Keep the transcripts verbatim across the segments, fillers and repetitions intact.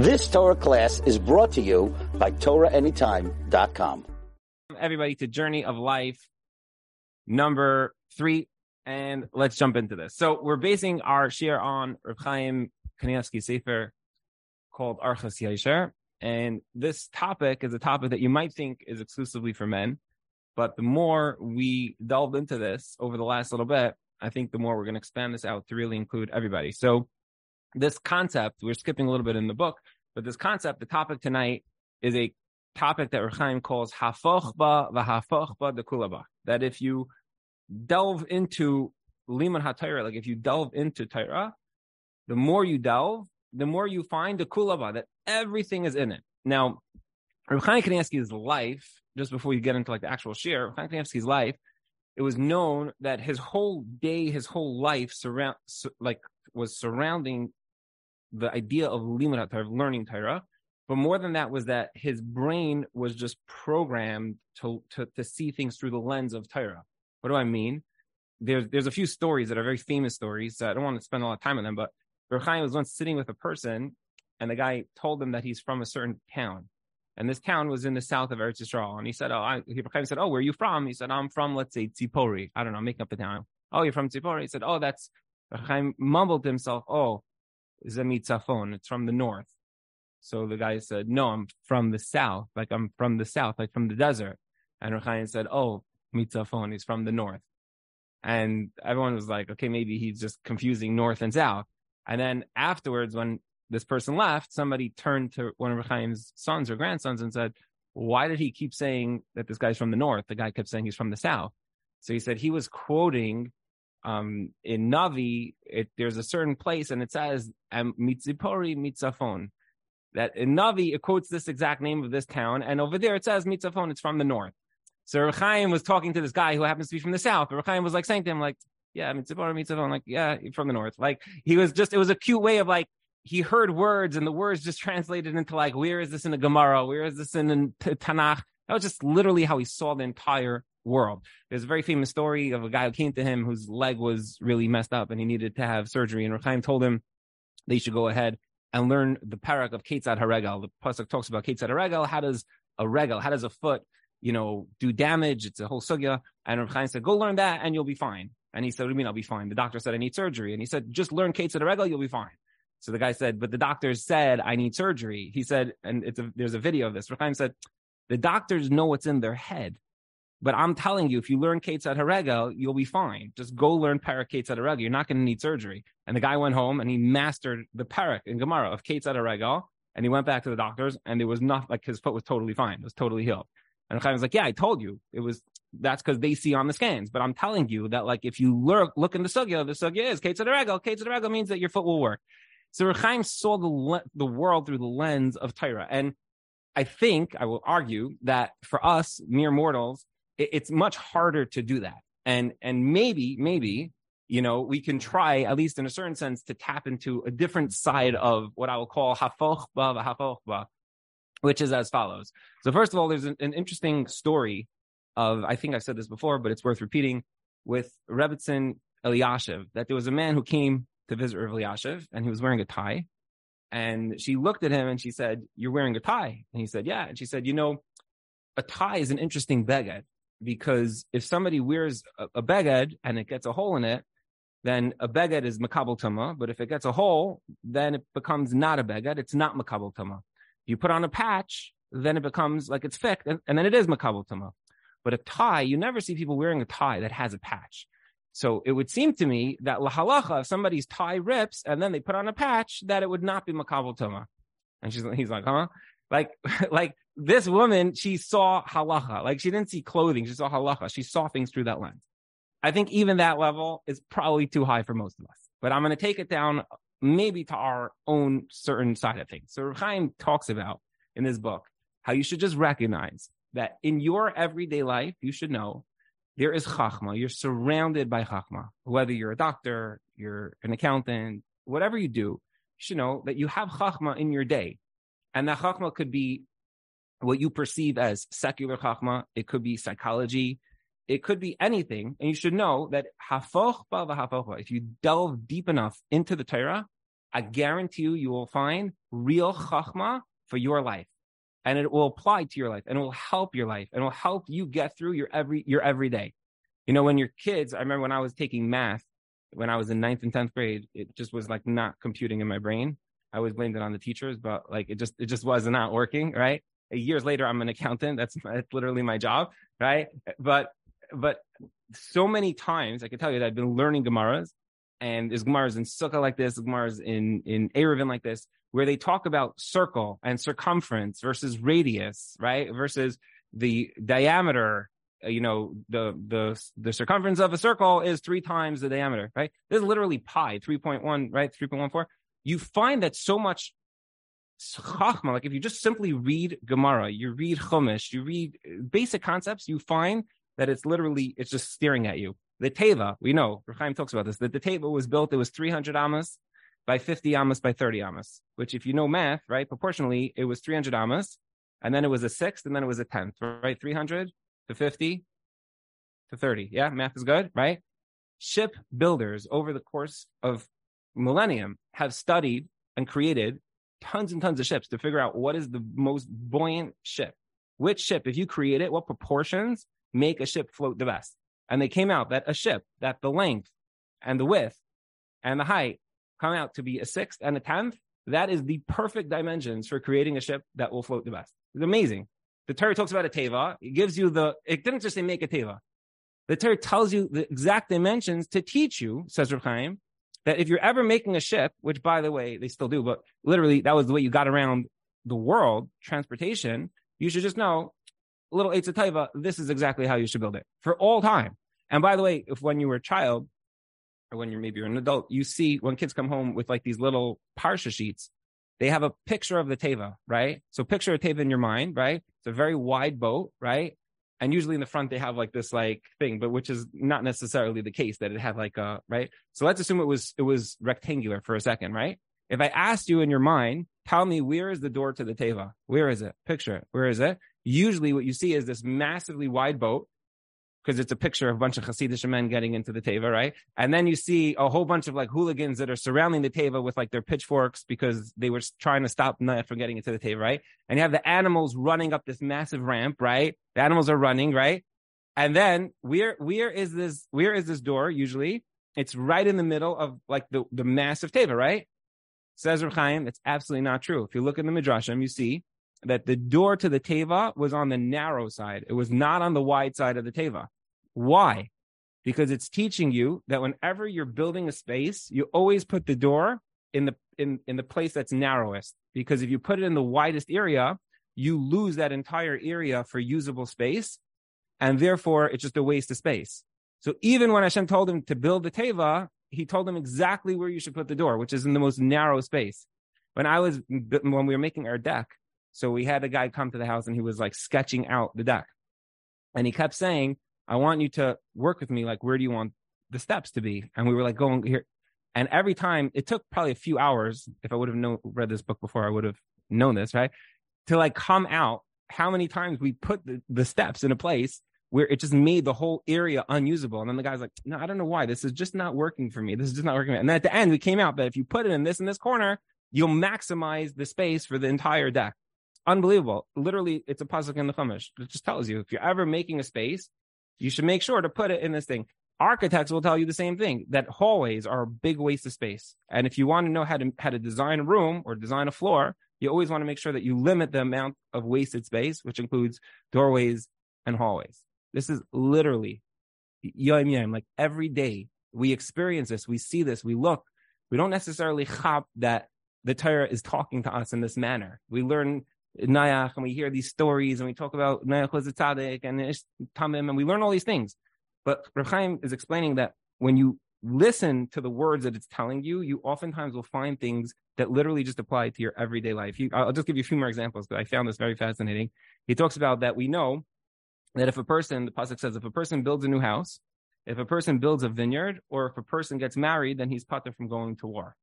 This Torah class is brought to you by torah anytime dot com. Everybody to Journey of Life number three, and let's jump into this. So we're basing our shiur on Reb Chaim Kanievsky sefer called Arches Yeisher, and this topic is a topic that you might think is exclusively for men, but the more we delved into this over the last little bit, I think the more we're going to expand this out to really include everybody. So this concept, we're skipping a little bit in the book, but this concept, the topic tonight, is a topic that Reb Chaim calls hafoch ba v'hafoch ba dekula ba. That if you delve into liman ha-Torah, like if you delve into Torah, the more you delve, the more you find the dekula ba, that everything is in it. Now, Reb Chaim Kanievsky's life, just before you get into like the actual shiur, Reb Chaim Kanievsky's life, it was known that his whole day, his whole life, surround like was surrounding the idea of limud Torah, of learning Torah. But more than that was that his brain was just programmed to, to, to see things through the lens of Torah. What do I mean? There's there's a few stories that are very famous stories, so I don't want to spend a lot of time on them, but Reb Chaim was once sitting with a person, and the guy told him that he's from a certain town. And this town was in the south of Eretz Yisrael. And he said, oh, I, Reb Chaim said, oh, where are you from? He said, I'm from, let's say, Tzipori. I don't know, I'm making up the town. Oh, you're from Tzipori? He said, oh, that's, Reb Chaim mumbled to himself, oh, Zemitzafon, it's from the north. So the guy said, no, I'm from the south, like I'm from the south, like from the desert. And Reb Chaim said, oh, Mitzafon, he's from the north. And everyone was like, okay, maybe he's just confusing north and south. And then afterwards, when this person left, somebody turned to one of Reb Chaim's sons or grandsons and said, why did he keep saying that this guy's from the north? The guy kept saying he's from the south. So he said he was quoting um, in Navi, it, there's a certain place and it says, Mitzipori Mitzafon. That in Navi, it quotes this exact name of this town. And over there, it says Mitzafon, it's from the north. So Reb Chaim was talking to this guy who happens to be from the south. Reb Chaim was like saying to him, like, yeah, Mitzipori Mitzafon, like, yeah, you're from the north. Like he was just, it was a cute way of like, he heard words and the words just translated into like, where is this in the Gemara? Where is this in the Tanakh? That was just literally how he saw the entire world. There's a very famous story of a guy who came to him whose leg was really messed up and he needed to have surgery. And Reb Chaim told him that he should go ahead and learn the parak of Ketzad HaRegel. The pasuk talks about Ketzad HaRegel. How does a regel, how does a foot, you know, do damage? It's a whole sugya. And Reb Chaim said, go learn that and you'll be fine. And he said, what do you mean I'll be fine? The doctor said, I need surgery. And he said, just learn Ketzad HaRegel, you'll be fine. So the guy said, but the doctors said, I need surgery. He said, and it's a, there's a video of this. Reb Chaim said, the doctors know what's in their head, but I'm telling you, if you learn Ketzad HaRegel, you'll be fine. Just go learn Parak Ketzad HaRegel. You're not going to need surgery. And the guy went home and he mastered the Parak in Gemara of Ketzad HaRegel. And he went back to the doctors and there was nothing, like his foot was totally fine. It was totally healed. And Reb Chaim was like, yeah, I told you. It was, that's because they see on the scans. But I'm telling you that like, if you look, look in the Sugya, the Sugya is Ketzad HaRegel. Ketzad HaRegel means that your foot will work. So Reb Chaim saw the le- the world through the lens of Torah. And I think, I will argue, that for us, mere mortals, it- it's much harder to do that. And and maybe, maybe, you know, we can try, at least in a certain sense, to tap into a different side of what I will call hafoch ba v'hafoch ba, which is as follows. So first of all, there's an, an interesting story of, I think I've said this before, but it's worth repeating, with Rebbetzin Elyashiv, that there was a man who came to visit Rav Elyashiv, and he was wearing a tie. And she looked at him and she said, you're wearing a tie. And he said, yeah. And she said, you know, a tie is an interesting beged, because if somebody wears a, a beged and it gets a hole in it, then a beged is makabel tuma. But if it gets a hole, then it becomes not a beged. It's not makabel tuma. If you put on a patch, then it becomes like it's fixed, and, and then it is makabel tuma. But a tie, you never see people wearing a tie that has a patch. So it would seem to me that lahalacha, if somebody's tie rips and then they put on a patch, that it would not be makabel tuma. And she's, he's like, huh? Like, like this woman, she saw halacha. Like she didn't see clothing, she saw halacha. She saw things through that lens. I think even that level is probably too high for most of us. But I'm going to take it down maybe to our own certain side of things. So Reb Chaim talks about in this book how you should just recognize that in your everyday life, you should know there is chachma. You're surrounded by chachma. Whether you're a doctor, you're an accountant, whatever you do, you should know that you have chachma in your day. And that chachma could be what you perceive as secular chachma. It could be psychology. It could be anything. And you should know that hafoch ba v'hafoch ba. If you delve deep enough into the Torah, I guarantee you, you will find real chachma for your life, and it will apply to your life, and it will help your life, and it will help you get through your every your everyday. You know, when your kids, I remember when I was taking math, when I was in ninth and tenth grade, it just was like not computing in my brain. I always blamed it on the teachers, but like it just it just was not working, right? Years later, I'm an accountant. That's, my, that's literally my job, right? But but so many times, I can tell you that I've been learning Gemaras, and there's Gemaras in Sukkah like this, Gemaras in, in Erevin like this, where they talk about circle and circumference versus radius, right? Versus the diameter. You know, the the the circumference of a circle is three times the diameter, right? This is literally pi, three point one, right? three point one four. You find that so much chachma, like if you just simply read Gemara, you read Chumash, you read basic concepts, you find that it's literally, it's just staring at you. The Teva, we know, Reb Chaim talks about this, that the Teva was built, it was three hundred amas by fifty amas by thirty amas, which if you know math, right, proportionally, it was three hundred amas, and then it was a sixth, and then it was a tenth, right? three hundred to fifty to thirty. Yeah, math is good, right? Ship builders over the course of millennium have studied and created tons and tons of ships to figure out what is the most buoyant ship. Which ship, if you create it, what proportions make a ship float the best? And they came out that a ship, that the length and the width and the height come out to be a sixth and a tenth. That is the perfect dimensions for creating a ship that will float the best. It's amazing. The Torah talks about a teva. It gives you the, it didn't just say make a teva. The Torah tells you the exact dimensions to teach you, says Reb Chaim, that if you're ever making a ship, which by the way, they still do, but literally that was the way you got around the world, transportation, you should just know, little Eitz HaTeva, this is exactly how you should build it for all time. And by the way, if when you were a child, or when you're maybe you're an adult, you see when kids come home with like these little parsha sheets, they have a picture of the teva, right? So picture a teva in your mind, right? It's a very wide boat, right? And usually in the front, they have like this like thing, but which is not necessarily the case that it had like a, right? So let's assume it was it was rectangular for a second, right? If I asked you in your mind, tell me, where is the door to the teva? Where is it? Picture it. Where is it? Usually what you see is this massively wide boat, because it's a picture of a bunch of Hasidic men getting into the teva, right? And then you see a whole bunch of like hooligans that are surrounding the teva with like their pitchforks because they were trying to stop Nut from getting into the teva, right? And you have the animals running up this massive ramp, right? The animals are running, right? And then where where is this where is this door? Usually, it's right in the middle of like the, the massive teva, right? Says Reb Chaim, it's absolutely not true. If you look in the midrashim, you see that the door to the teva was on the narrow side. It was not on the wide side of the teva. Why? Because it's teaching you that whenever you're building a space, you always put the door in the in, in the place that's narrowest. Because if you put it in the widest area, you lose that entire area for usable space, and therefore it's just a waste of space. So even when Hashem told him to build the teva, he told him exactly where you should put the door, which is in the most narrow space. When I was when we were making our deck, so we had a guy come to the house and he was like sketching out the deck. And he kept saying, I want you to work with me. Like, where do you want the steps to be? And we were like going here. And every time it took probably a few hours. If I would have known, read this book before, I would have known this, right? To like come out how many times we put the, the steps in a place where it just made the whole area unusable. And then the guy's like, no, I don't know why. This is just not working for me. This is just not working. And then at the end, we came out that if you put it in this and this corner, you'll maximize the space for the entire deck. Unbelievable. Literally, it's a pasuk in the Chumash. It just tells you, if you're ever making a space, you should make sure to put it in this thing. Architects will tell you the same thing, that hallways are a big waste of space. And if you want to know how to how to design a room or design a floor, you always want to make sure that you limit the amount of wasted space, which includes doorways and hallways. This is literally yom yom. Like every day, we experience this, we see this, we look. We don't necessarily chop that the Torah is talking to us in this manner. We learn Nayach, and we hear these stories, and we talk about Nayach was a tzaddik and Ish Tamim, and we learn all these things. But Reb Chaim is explaining that when you listen to the words that it's telling you, you oftentimes will find things that literally just apply to your everyday life. He, I'll just give you a few more examples because I found this very fascinating. He talks about that we know that if a person, the pasuk says, if a person builds a new house, if a person builds a vineyard, or if a person gets married, then he's patur from going to war.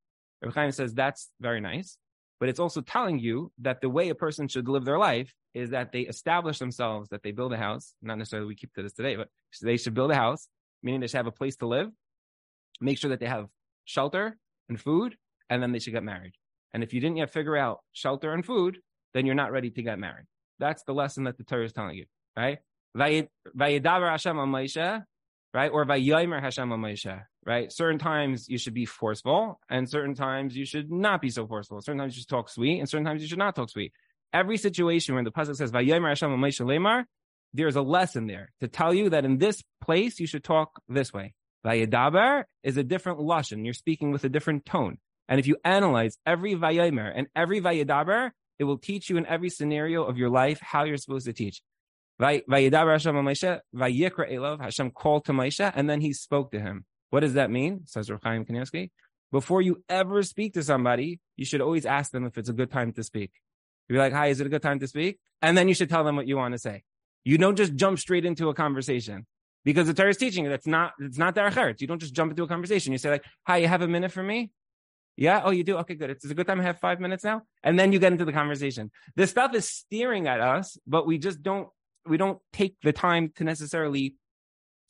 Reb Chaim says that's very nice. But it's also telling you that the way a person should live their life is that they establish themselves, that they build a house. Not necessarily we keep to this today, but they should build a house, meaning they should have a place to live, make sure that they have shelter and food, and then they should get married. And if you didn't yet figure out shelter and food, then you're not ready to get married. That's the lesson that the Torah is telling you, right? Vayidaber Hashem al Moshe, right? Or Vayomer Hashem al Moshe, right? Certain times you should be forceful, and certain times you should not be so forceful. Certain times you should talk sweet, and certain times you should not talk sweet. Every situation when the pasuk says Vayomer Hashem al Moshe lemar, there's a lesson there to tell you that in this place you should talk this way. Vayidaber is a different lashon. You're speaking with a different tone. And if you analyze every Vayomer and every Vayidaber, it will teach you in every scenario of your life how you're supposed to teach. Vayidaber Hashem al Moshe, vayikra elav, Hashem called to Moshe, and then he spoke to him. What does that mean? Says Reb Chaim Kanievsky. Before you ever speak to somebody, you should always ask them if it's a good time to speak. You'll be like, hi, is it a good time to speak? And then you should tell them what you want to say. You don't just jump straight into a conversation. Because the Torah is teaching you, that's not, it's not derech eretz. You don't just jump into a conversation. You say like, hi, you have a minute for me? Yeah? Oh, you do? Okay, good. It's a good time. I have five minutes now. And then you get into the conversation. This stuff is steering at us, but we just don't, we don't take the time to necessarily,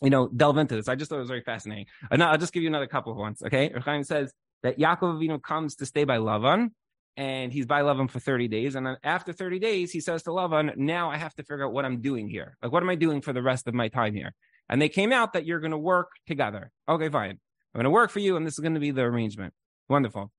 you know, delve into this. I just thought it was very fascinating. And I'll just give you another couple of ones, okay? Reb Chaim says that Yaakov Avinu comes to stay by Lavan, and he's by Lavan for thirty days. And then after thirty days, he says to Lavan, now I have to figure out what I'm doing here. Like, what am I doing for the rest of my time here? And they came out that you're going to work together. Okay, fine. I'm going to work for you, and this is going to be the arrangement. Wonderful.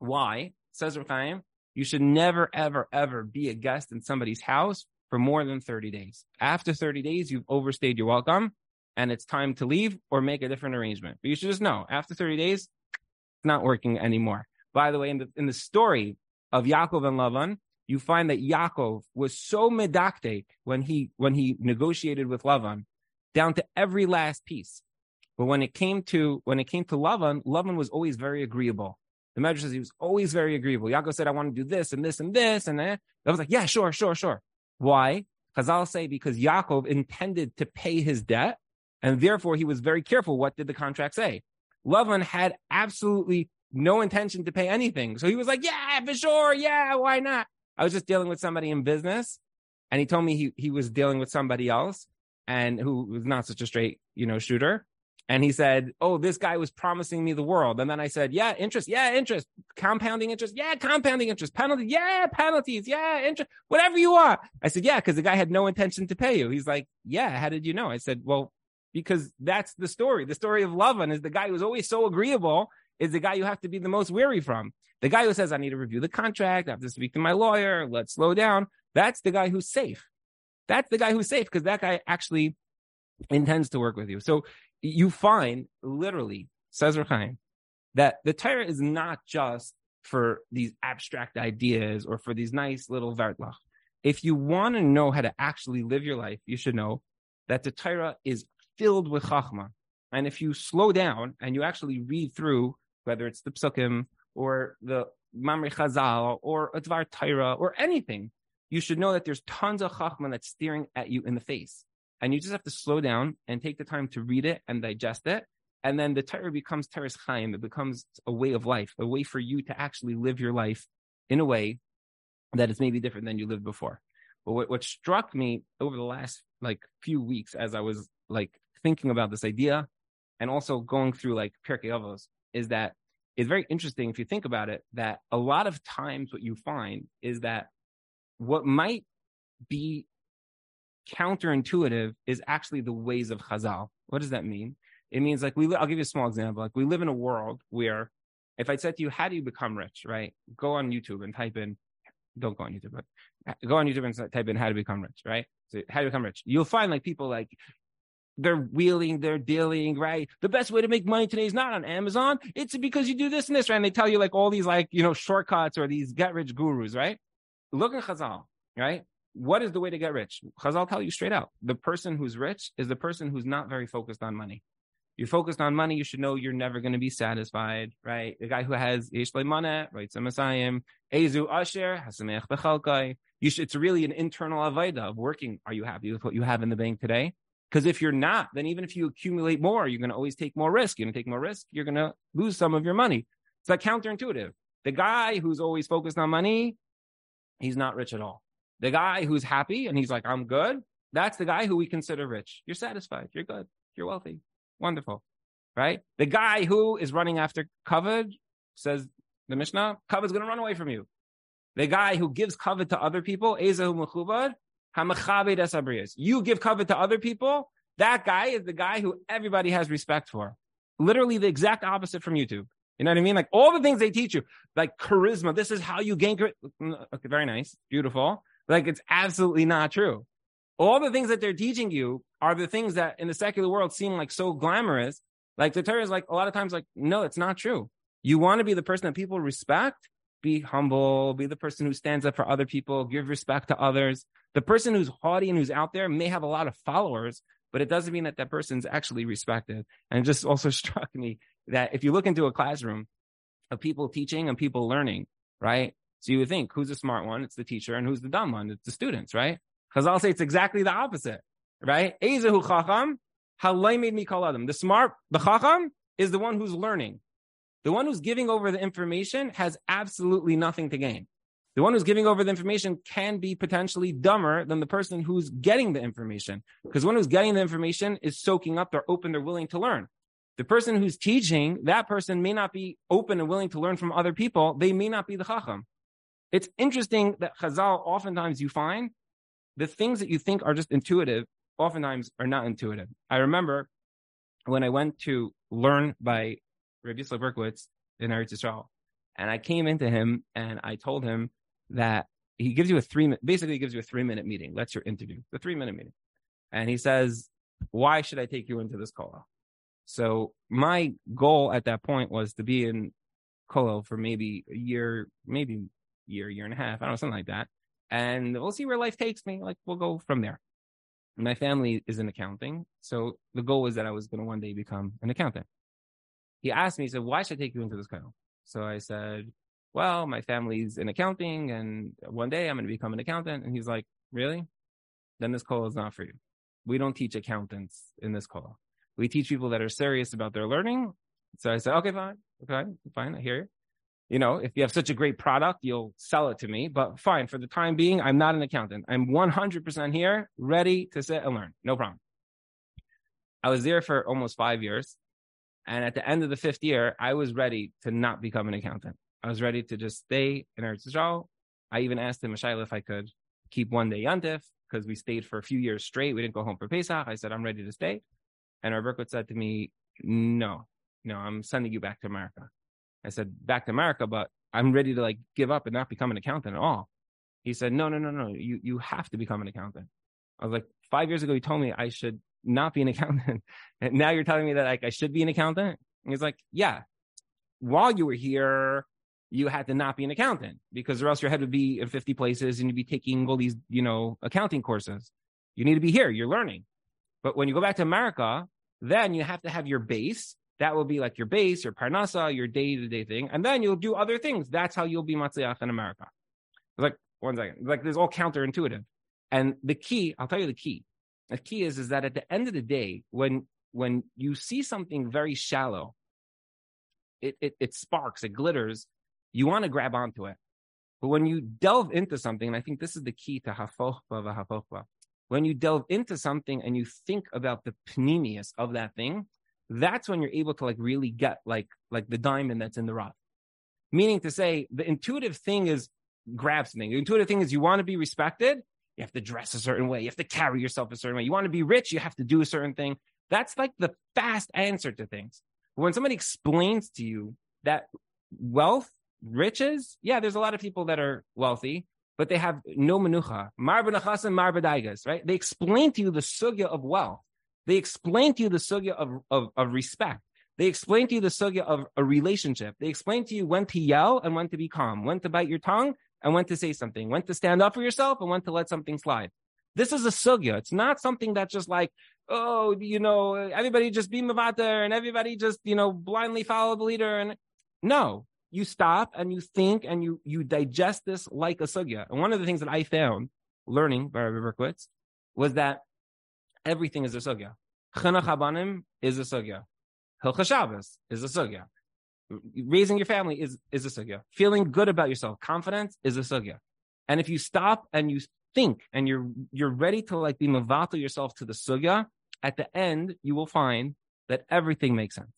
Why? Says Reb Chaim, you should never, ever, ever be a guest in somebody's house for more than thirty days. After thirty days, you've overstayed your welcome, and it's time to leave or make a different arrangement. But you should just know, after thirty days, it's not working anymore. By the way, in the, in the story of Yaakov and Lavan, you find that Yaakov was so medactic when he when he negotiated with Lavan, down to every last piece. But when it came to when it came to Lavan, Lavan was always very agreeable. The Medrash says he was always very agreeable. Yaakov said, I want to do this and this and this. And that. I was like, yeah, sure, sure, sure. Why? Chazal say because Yaakov intended to pay his debt, and therefore he was very careful. What did the contract say? Lavan had absolutely no intention to pay anything. So he was like, yeah, for sure. Yeah, why not? I was just dealing with somebody in business, and he told me he, he was dealing with somebody else and who was not such a straight, you know, shooter. And he said, oh, this guy was promising me the world. And then I said, yeah, interest. Yeah, interest. Compounding interest. Yeah, compounding interest. Penalty. Yeah, penalties. Yeah, interest. Whatever you want. I said, yeah, because the guy had no intention to pay you. He's like, yeah, how did you know? I said, well, because that's the story. The story of Lavan is the guy who's always so agreeable is the guy you have to be the most wary from. The guy who says, I need to review the contract. I have to speak to my lawyer. Let's slow down. That's the guy who's safe. That's the guy who's safe because that guy actually intends to work with you. So you find, literally, says Reb Chaim, that the Torah is not just for these abstract ideas or for these nice little vartlach. If you want to know how to actually live your life, you should know that the Torah is filled with chachma. And if you slow down and you actually read through, whether it's the psukim or the mamre chazal or advar Torah or anything, you should know that there's tons of chachma that's staring at you in the face. And you just have to slow down and take the time to read it and digest it. And then the Torah becomes teres chaim. It becomes a way of life, a way for you to actually live your life in a way that is maybe different than you lived before. But what, what struck me over the last like few weeks as I was like thinking about this idea and also going through like Pirkei Avos is that it's very interesting if you think about it, that a lot of times what you find is that what might be counterintuitive is actually the ways of Chazal. What does that mean? It means like, we. Li- I'll give you a small example. Like we live in a world where if I said to you, how do you become rich, right? Go on YouTube and type in, don't go on YouTube, but go on YouTube and type in how to become rich, right? So how to become rich. You'll find like people like, they're wheeling, they're dealing, right? The best way to make money today is not on Amazon. It's because you do this and this, right? And they tell you like all these like, you know, shortcuts or these get rich gurus, right? Look at Chazal, right? What is the way to get rich? Chazal tell you straight out. The person who's rich is the person who's not very focused on money. You're focused on money, you should know you're never going to be satisfied, right? The guy who has Yesh Lo Mana, right? Samasayim, Ezu Asher, Hasameach Bechalkai. You should. It's really an internal avaida of working. Are you happy with what you have in the bank today? Because if you're not, then even if you accumulate more, you're going to always take more risk. You're going to take more risk. You're going to lose some of your money. It's like counterintuitive. The guy who's always focused on money, he's not rich at all. The guy who's happy and he's like, I'm good, that's the guy who we consider rich. You're satisfied. You're good. You're wealthy. Wonderful, right? The guy who is running after covered says, the Mishnah, kavod's going to run away from you. The guy who gives kavod to other people, ezahu mechubad, hamechabed es habriyos. You give kavod to other people, that guy is the guy who everybody has respect for. Literally the exact opposite from YouTube. You know what I mean? Like all the things they teach you, like charisma. This is how you gain charisma. Okay, very nice. Beautiful. Like it's absolutely not true. All the things that they're teaching you are the things that in the secular world seem like so glamorous. Like the Torah is like a lot of times like, no, it's not true. You want to be the person that people respect? Be humble. Be the person who stands up for other people. Give respect to others. The person who's haughty and who's out there may have a lot of followers, but it doesn't mean that that person's actually respected. And it just also struck me that if you look into a classroom of people teaching and people learning, right? So you would think, who's the smart one? It's the teacher. And who's the dumb one? It's the students, right? Chazal say it's exactly the opposite, right? Ezehu chacham, halaymid mikol adam. The smart, the chacham, is the one who's learning. The one who's giving over the information has absolutely nothing to gain. The one who's giving over the information can be potentially dumber than the person who's getting the information. Because the one who's getting the information is soaking up, they're open, they're willing to learn. The person who's teaching, that person may not be open and willing to learn from other people. They may not be the chacham. It's interesting that Chazal, oftentimes you find the things that you think are just intuitive, oftentimes are not intuitive. I remember when I went to learn by Rabbi Yisrael Berkowitz in Eretz Yisrael, and I came into him and I told him that he gives you a three, basically gives you a three-minute meeting. That's your interview, the three-minute meeting. And he says, why should I take you into this kollel? So my goal at that point was to be in kollel for maybe a year, maybe year, year and a half, I don't know, something like that. And we'll see where life takes me. Like, we'll go from there. My family is in accounting. So the goal was that I was going to one day become an accountant. He asked me, he said, why should I take you into this kollel? So I said, well, my family's in accounting and one day I'm going to become an accountant. And he's like, really? Then this kollel is not for you. We don't teach accountants in this kollel. We teach people that are serious about their learning. So I said, okay, fine. Okay, fine. I hear you. You know, if you have such a great product, you'll sell it to me. But fine, for the time being, I'm not an accountant. I'm one hundred percent here, ready to sit and learn. No problem. I was there for almost five years. And at the end of the fifth year, I was ready to not become an accountant. I was ready to just stay in Eretz Yisrael. I even asked him, Mashayla, if I could keep one day Yantif, because we stayed for a few years straight. We didn't go home for Pesach. I said, I'm ready to stay. And Rabbi Berkowitz said to me, no, no, I'm sending you back to America. I said, back to America, but I'm ready to like give up and not become an accountant at all. He said, no, no, no, no, you, you have to become an accountant. I was like, five years ago, you told me I should not be an accountant. And now you're telling me that like I should be an accountant? And he's like, yeah, while you were here, you had to not be an accountant because or else your head would be in fifty places and you'd be taking all these, you know, accounting courses. You need to be here. You're learning. But when you go back to America, then you have to have your base. That will be like your base, your parnasa, your day-to-day thing. And then you'll do other things. That's how you'll be matzliach in America. It's like, one second. It's like, this is all counterintuitive. And the key, I'll tell you the key. The key is, is that at the end of the day, when when you see something very shallow, it it, it sparks, it glitters. You want to grab onto it. But when you delve into something, and I think this is the key to hafoch ba v'hafoch ba, when you delve into something and you think about the pnimius of that thing, that's when you're able to like really get like, like the diamond that's in the rough. Meaning to say, the intuitive thing is grab something. The intuitive thing is you want to be respected. You have to dress a certain way. You have to carry yourself a certain way. You want to be rich. You have to do a certain thing. That's like the fast answer to things. But when somebody explains to you that wealth, riches, yeah, there's a lot of people that are wealthy, but they have no menucha. Mar b'nachas and mar b'daigas, right? They explain to you the sugya of wealth. They explain to you the sugya of, of, of respect. They explain to you the sugya of a relationship. They explain to you when to yell and when to be calm, when to bite your tongue and when to say something, when to stand up for yourself and when to let something slide. This is a sugya. It's not something that's just like, oh, you know, everybody just be mavater and everybody just, you know, blindly follow the leader. And no. You stop and you think and you you digest this like a sugya. And one of the things that I found learning by Rabbi Berkowitz was that everything is a sugya. Chinuch habanim is a sugya. Hilchos Shabbos is a sugya. Raising your family is, is a sugya. Feeling good about yourself, confidence, is a sugya. And if you stop and you think and you're you're ready to like be mevatel yourself to the sugya, at the end you will find that everything makes sense.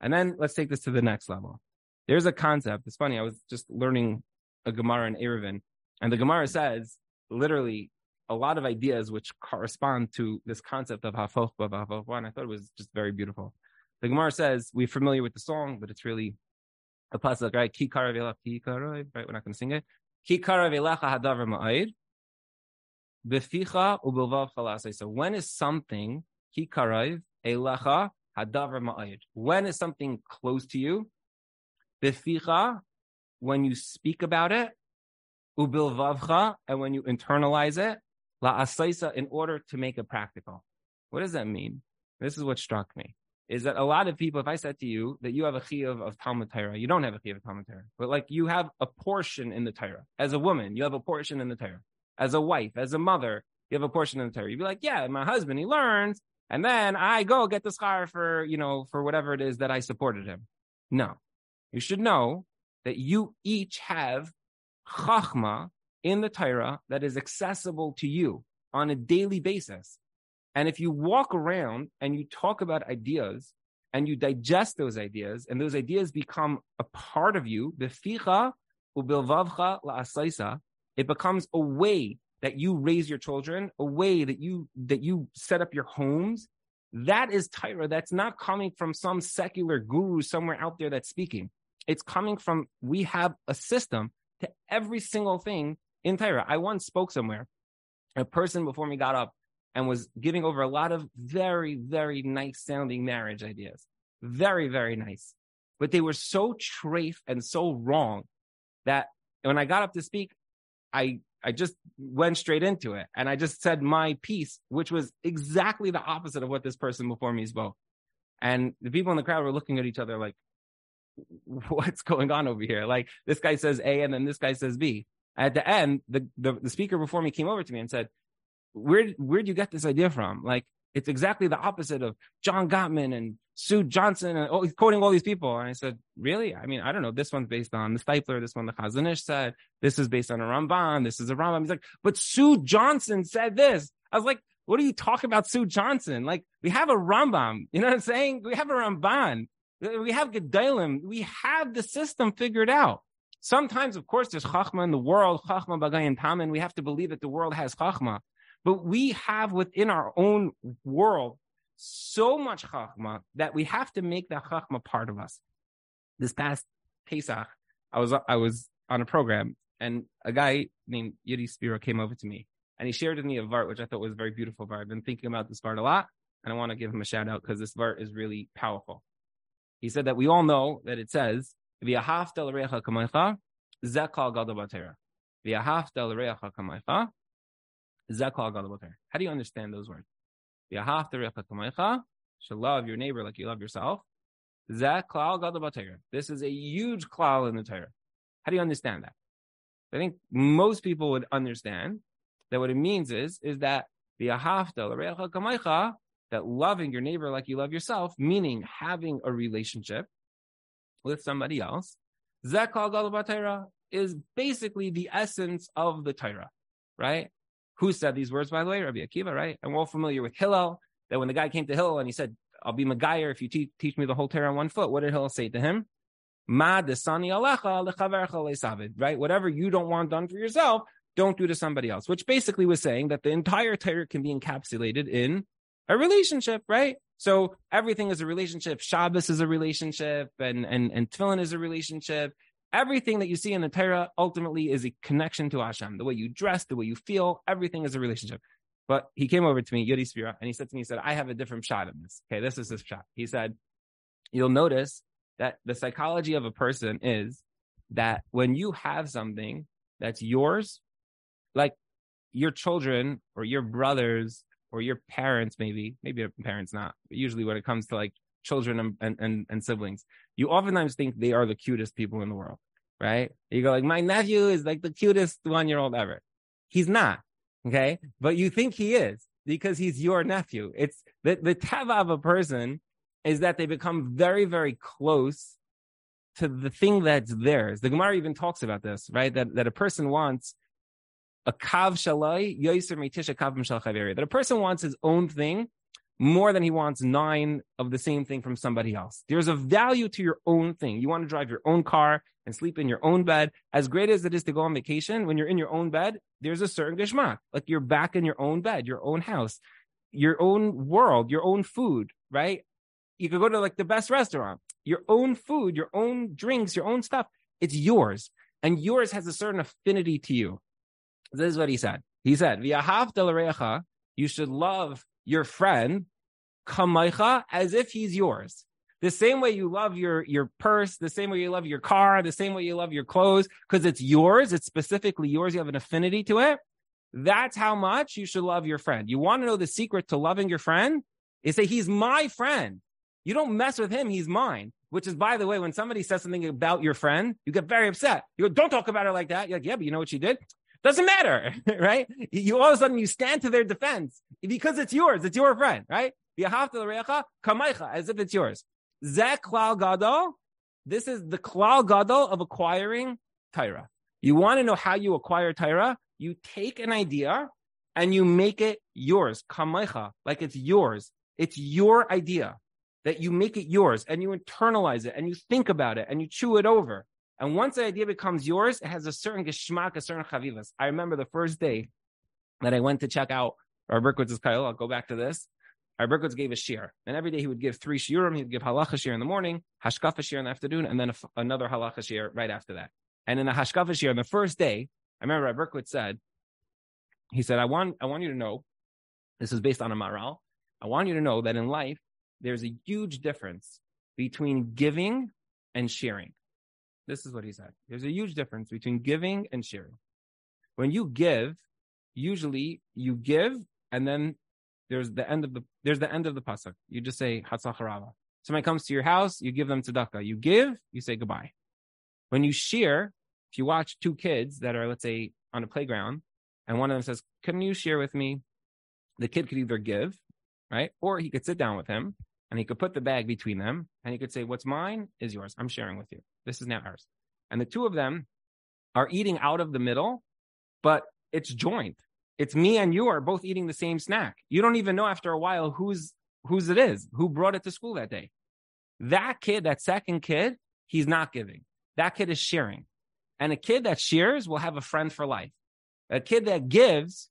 And then let's take this to the next level. There's a concept. It's funny. I was just learning a Gemara in Erevin, and the Gemara says literally a lot of ideas which correspond to this concept of hafoch ba hafoch ba. And I thought it was just very beautiful. The Gemara says we're familiar with the song, but it's really a pasuk, right? Ki karav elach, ki karav, right? We're not going to sing it. Ki karav elacha hadavar ma'id b'ficha ubilvav chalasei. So when is something ki karav elacha hadavar ma'id? When is something close to you? B'ficha, when you speak about it, ubilvavcha, and when you internalize it, la'asaisa, in order to make it practical. What does that mean? This is what struck me. Is that a lot of people, if I said to you that you have a chiyuv of Talmud Torah, you don't have a chiyuv of Talmud Torah, but like you have a portion in the Torah. As a woman, you have a portion in the Torah. As a wife, as a mother, you have a portion in the Torah. You'd be like, yeah, my husband, he learns, and then I go get the schar for, you know, for whatever it is that I supported him. No. You should know that you each have chachma in the Torah that is accessible to you on a daily basis. And if you walk around and you talk about ideas and you digest those ideas and those ideas become a part of you, b'ficha ubilvavcha la'asaisa, it becomes a way that you raise your children, a way that you that you set up your homes. That is Torah. That's not coming from some secular guru somewhere out there that's speaking. It's coming from, we have a system to every single thing in Torah. I once spoke somewhere. A person before me got up and was giving over a lot of very, very nice-sounding marriage ideas. Very, very nice. But they were so trafe and so wrong that when I got up to speak, I, I just went straight into it. And I just said my piece, which was exactly the opposite of what this person before me spoke. And the people in the crowd were looking at each other like, what's going on over here? Like, this guy says A and then this guy says B. At the end, the, the, the speaker before me came over to me and said, Where where'd you get this idea from? Like, it's exactly the opposite of John Gottman and Sue Johnson, and oh, he's quoting all these people. And I said, really? I mean, I don't know. This one's based on the Steipler. This one the Chazon Ish said. This is based on a Ramban. This is a Rambam. He's like, but Sue Johnson said this. I was like, what are you talking about, Sue Johnson? Like, we have a Rambam. You know what I'm saying? We have a Ramban. We have Gedalim. We have the system figured out. Sometimes, of course, there's Chachma in the world. Chachma Bagayin Tamin. We have to believe that the world has Chachma. But we have within our own world so much chachma that we have to make that chachma part of us. This past Pesach, I was I was on a program, and a guy named Yudi Spiro came over to me, and he shared with me a vart, which I thought was very beautiful vart. I've been thinking about this vart a lot, and I want to give him a shout out because this vart is really powerful. He said that we all know that it says, V'ahavta l'reacha kamaycha, zeh kol gadol b'Torah. V'ahavta l'reacha kamaycha. How do you understand those words? Should love your neighbor like you love yourself. This is a huge klal in the Torah. How do you understand that? I think most people would understand that what it means is, is that that loving your neighbor like you love yourself, meaning having a relationship with somebody else, is basically the essence of the Torah, right? Who said these words, by the way? Rabbi Akiva, right? And we're all familiar with Hillel, that when the guy came to Hillel and he said, I'll be Megayer if you te- teach me the whole Torah on one foot, what did Hillel say to him? Ma desani alecha lechavercha lesavid, right? Whatever you don't want done for yourself, don't do to somebody else, which basically was saying that the entire Torah can be encapsulated in a relationship, right? So everything is a relationship. Shabbos is a relationship, and, and, and Tefillin is a relationship. Everything that you see in the Torah ultimately is a connection to Hashem. The way you dress, the way you feel, everything is a relationship. But he came over to me, Yudi Spira, and he said to me, he said, I have a different shot of this. Okay, this is this shot. He said, you'll notice that the psychology of a person is that when you have something that's yours, like your children or your brothers or your parents, maybe, maybe your parents not, but usually when it comes to like children and, and, and, and siblings, you oftentimes think they are the cutest people in the world, right? You go like, my nephew is like the cutest one-year-old ever. He's not, okay? But you think he is because he's your nephew. It's the, the teva of a person is that they become very, very close to the thing that's theirs. The Gemara even talks about this, right? That, that a person wants a kav shalai, yoiser mitisha kav mishal chaveri. That a person wants his own thing more than he wants nine of the same thing from somebody else. There's a value to your own thing. You want to drive your own car and sleep in your own bed. As great as it is to go on vacation, when you're in your own bed, there's a certain geshmak. Like you're back in your own bed, your own house, your own world, your own food, right? You could go to like the best restaurant, your own food, your own drinks, your own stuff. It's yours. And yours has a certain affinity to you. This is what he said. He said, you should love your friend, kamaycha, as if he's yours. The same way you love your, your purse, the same way you love your car, the same way you love your clothes, because it's yours, it's specifically yours, you have an affinity to it. That's how much you should love your friend. You want to know the secret to loving your friend? Is say, he's my friend. You don't mess with him, he's mine. Which is, by the way, when somebody says something about your friend, you get very upset. You go, don't talk about her like that. You're like, yeah, but you know what she did? Doesn't matter, right? You all of a sudden, you stand to their defense because it's yours. It's your friend, right? As if it's yours. This is the klal gadol of acquiring Torah. You want to know how you acquire Torah? You take an idea and you make it yours. Like it's yours. It's your idea that you make it yours and you internalize it and you think about it and you chew it over. And once the idea becomes yours, it has a certain geschmack, a certain chavivas. I remember the first day that I went to check out Rabbi Berkowitz's Kyle. I'll go back to this. Rabbi Berkowitz gave a shir. And every day he would give three shiurim. He would give halacha shir in the morning, hashkafa shir in the afternoon, and then a, another halacha shir right after that. And in the hashkafa shir, on the first day, I remember Rabbi Berkowitz said, he said, I want, I want you to know, this is based on a maral, I want you to know that in life, there's a huge difference between giving and sharing. This is what he said. There's a huge difference between giving and sharing. When you give, usually you give, and then there's the end of the there's the end of the pasuk. You just say Hatzah Harava. Somebody comes to your house, you give them tzedakah. You give, you say goodbye. When you share, if you watch two kids that are, let's say, on a playground, and one of them says, "Can you share with me?" The kid could either give, right, or he could sit down with him. And he could put the bag between them and he could say, what's mine is yours. I'm sharing with you. This is now ours. And the two of them are eating out of the middle, but it's joint. It's me and you are both eating the same snack. You don't even know after a while whose whose it is, who brought it to school that day. That kid, that second kid, he's not giving. That kid is sharing. And a kid that shares will have a friend for life. A kid that gives,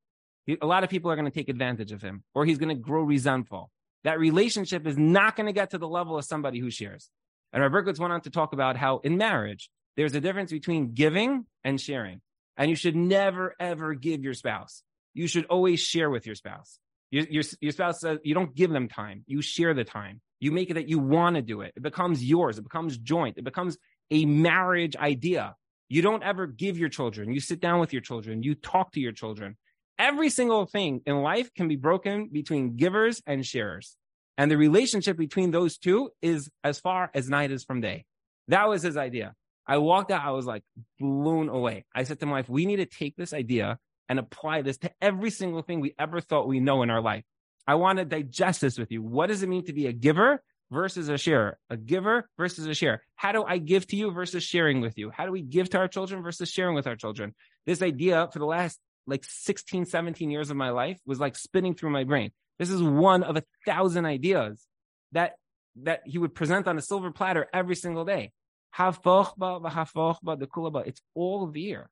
a lot of people are going to take advantage of him or he's going to grow resentful. That relationship is not going to get to the level of somebody who shares. And Rabbi Berkowitz went on to talk about how in marriage, there's a difference between giving and sharing. And you should never, ever give your spouse. You should always share with your spouse. Your, your, your spouse says you don't give them time. You share the time. You make it that you want to do it. It becomes yours. It becomes joint. It becomes a marriage idea. You don't ever give your children. You sit down with your children. You talk to your children. Every single thing in life can be broken between givers and sharers. And the relationship between those two is as far as night is from day. That was his idea. I walked out. I was like blown away. I said to my wife, we need to take this idea and apply this to every single thing we ever thought we know in our life. I want to digest this with you. What does it mean to be a giver versus a sharer? A giver versus a sharer. How do I give to you versus sharing with you? How do we give to our children versus sharing with our children? This idea for the last like sixteen, seventeen years of my life was like spinning through my brain. This is one of a thousand ideas that that he would present on a silver platter every single day. It's all there.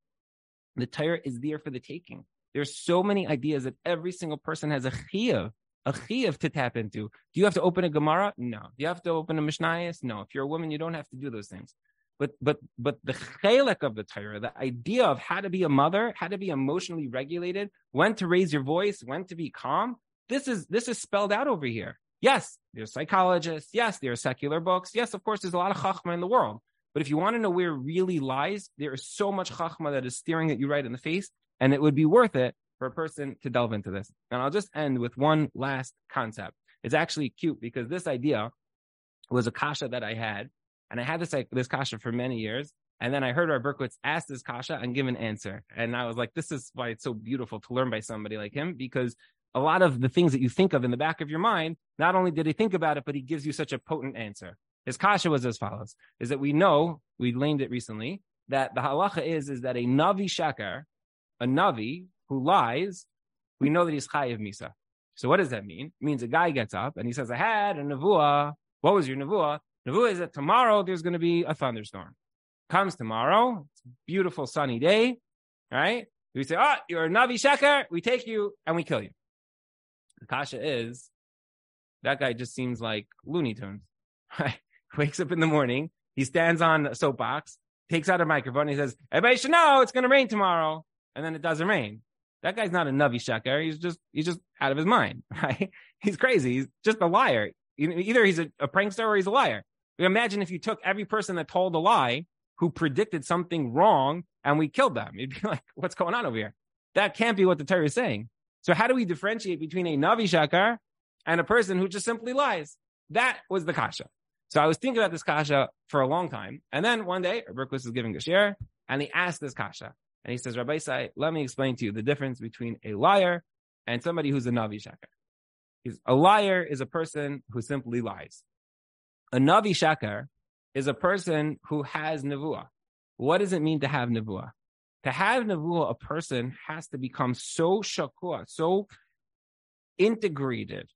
The Torah is there for the taking. There's so many ideas that every single person has a chiyuv, a chiyuv to tap into. Do you have to open a Gemara? No. Do you have to open a Mishnayos? No. If you're a woman, you don't have to do those things. But but but the chelek of the Torah, the idea of how to be a mother, how to be emotionally regulated, when to raise your voice, when to be calm, this is this is spelled out over here. Yes, there's psychologists. Yes, there are secular books. Yes, of course, there's a lot of chachma in the world. But if you want to know where it really lies, there is so much chachma that is staring at you right in the face, and it would be worth it for a person to delve into this. And I'll just end with one last concept. It's actually cute because this idea was a kasha that I had. And I had this like this kasha for many years. And then I heard Reb Berkowitz ask this kasha and give an answer. And I was like, this is why it's so beautiful to learn by somebody like him, because a lot of the things that you think of in the back of your mind, not only did he think about it, but he gives you such a potent answer. His kasha was as follows, is that we know, we learned it recently, that the halacha is, is that a navi shakar, a navi who lies, we know that he's chayiv misa. So what does that mean? It means a guy gets up and he says, I had a nevuah. What was your nevuah? Nevuah is that tomorrow there's going to be a thunderstorm. Comes tomorrow, it's a beautiful sunny day, right? We say, oh, you're a Navi Sheker. We take you and we kill you. The kasha is, that guy just seems like Looney Tunes. Wakes up in the morning, he stands on a soapbox, takes out a microphone, and he says, everybody should know it's going to rain tomorrow. And then it doesn't rain. That guy's not a Navi Sheker. He's just, he's just out of his mind, right? He's crazy. He's just a liar. Either he's a, a prankster or he's a liar. Imagine if you took every person that told a lie who predicted something wrong and we killed them. You'd be like, what's going on over here? That can't be what the Torah is saying. So how do we differentiate between a Navi Sheker and a person who just simply lies? That was the kasha. So I was thinking about this kasha for a long time. And then one day, Berkowitz is giving a shir, and he asked this kasha. And he says, Rabbi Isai, let me explain to you the difference between a liar and somebody who's a Navi Sheker. He's, a liar is a person who simply lies. A Navi Sheker is a person who has nevuah. What does it mean to have nevuah? To have nevuah, a person has to become so shakua, so integrated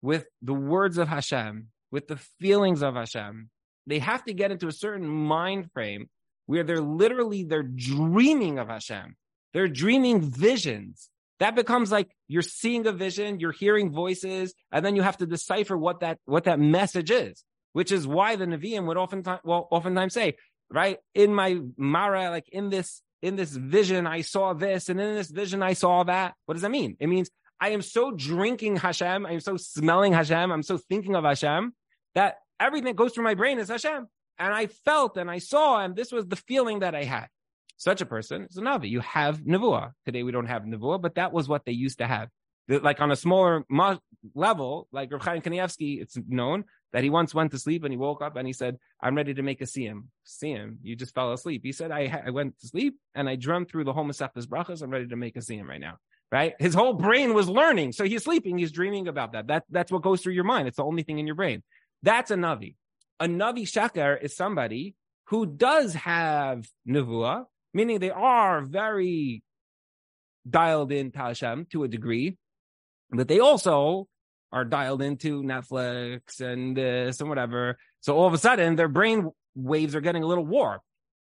with the words of Hashem, with the feelings of Hashem. They have to get into a certain mind frame where they're literally, they're dreaming of Hashem. They're dreaming visions. That becomes like you're seeing a vision, you're hearing voices, and then you have to decipher what that what that message is, which is why the Nevi'im would oftentimes, well, oftentimes say, right, in my Mara, like in this, in this vision, I saw this, and in this vision, I saw that. What does that mean? It means I am so drinking Hashem, I am so smelling Hashem, I'm so thinking of Hashem, that everything that goes through my brain is Hashem. And I felt and I saw, and this was the feeling that I had. Such a person is a Navi. You have Nevuah. Today we don't have Nevuah, but that was what they used to have. Like on a smaller level, like Reb Chaim Kanievsky, it's known that he once went to sleep and he woke up and he said, I'm ready to make a siyum. Siyum, you just fell asleep. He said, I, ha- I went to sleep and I dreamt through the whole Masechtas Brachos. I'm ready to make a siyum right now, right? His whole brain was learning. So he's sleeping. He's dreaming about that. that. That's what goes through your mind. It's the only thing in your brain. That's a Navi. A Navi Sheker is somebody who does have Nevuah, meaning they are very dialed in to Hashem to a degree, but they also are dialed into Netflix and this and whatever. So all of a sudden, their brain waves are getting a little warped.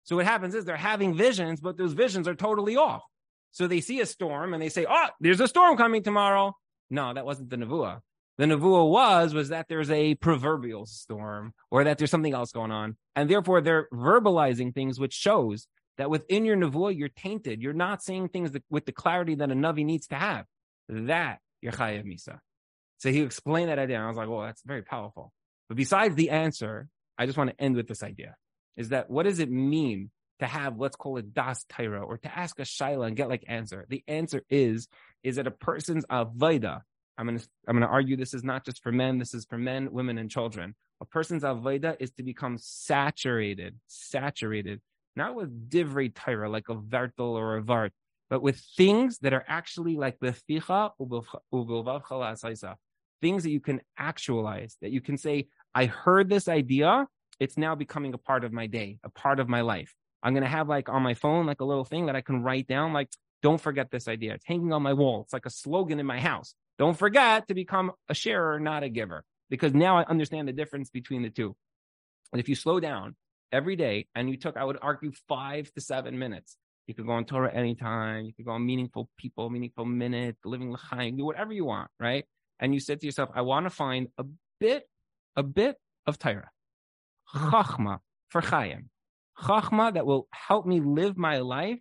So what happens is they're having visions, but those visions are totally off. So they see a storm and they say, oh, there's a storm coming tomorrow. No, that wasn't the Nevuah. The Nevuah was, was that there's a proverbial storm or that there's something else going on. And therefore, they're verbalizing things, which shows that within your Nevuah, you're tainted. You're not seeing things that, with the clarity that a Navi needs to have. That, you're Chayav Misa. So he explained that idea, and I was like, well, that's very powerful. But besides the answer, I just want to end with this idea, is that what does it mean to have, let's call it Das Taira, or to ask a Shaila and get like answer? The answer is, is that a person's Avaida, I'm going to I'm going to argue this is not just for men, this is for men, women, and children. A person's Avaida is to become saturated, saturated, not with Divrei Taira, like a Vertel or a Vart, but with things that are actually like the Ficha Ubilvav Chala Asaisa. Things that you can actualize, that you can say, I heard this idea, it's now becoming a part of my day, a part of my life. I'm going to have like on my phone, like a little thing that I can write down, like, don't forget this idea. It's hanging on my wall. It's like a slogan in my house. Don't forget to become a sharer, not a giver, because now I understand the difference between the two. And if you slow down every day and you took, I would argue, five to seven minutes, you could go on Torah anytime, you could go on Meaningful People, Meaningful Minute, Living L'chaim, do whatever you want, right? And you said to yourself, I want to find a bit, a bit of Torah. Chachma for Chaim. Chachma that will help me live my life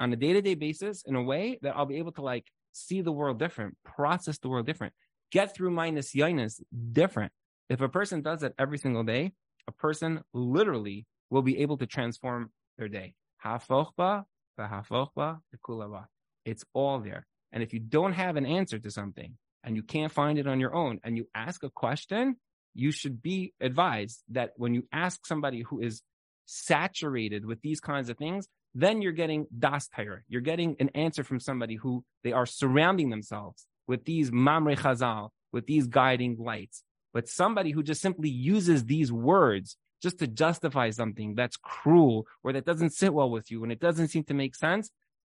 on a day-to-day basis in a way that I'll be able to like see the world different, process the world different, get through my nisyanis different. If a person does that every single day, a person literally will be able to transform their day. Hafoch ba, v'hafoch ba, v'kula ba. It's all there. And if you don't have an answer to something, and you can't find it on your own, and you ask a question, you should be advised that when you ask somebody who is saturated with these kinds of things, then you're getting Das Torah. You're getting an answer from somebody who they are surrounding themselves with these Mamre Chazal, with these guiding lights. But somebody who just simply uses these words just to justify something that's cruel or that doesn't sit well with you and it doesn't seem to make sense,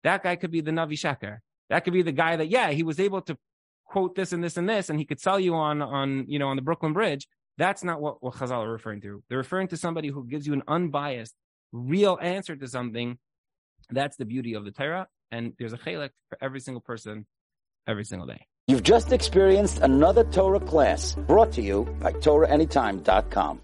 that guy could be the Navi Sheker. That could be the guy that, yeah, he was able to quote this and this and this, and he could sell you on, on you know, on the Brooklyn Bridge. That's not what, what Chazal are referring to. They're referring to somebody who gives you an unbiased, real answer to something. That's the beauty of the Torah, and there's a chelek for every single person, every single day. You've just experienced another Torah class brought to you by torah anytime dot com.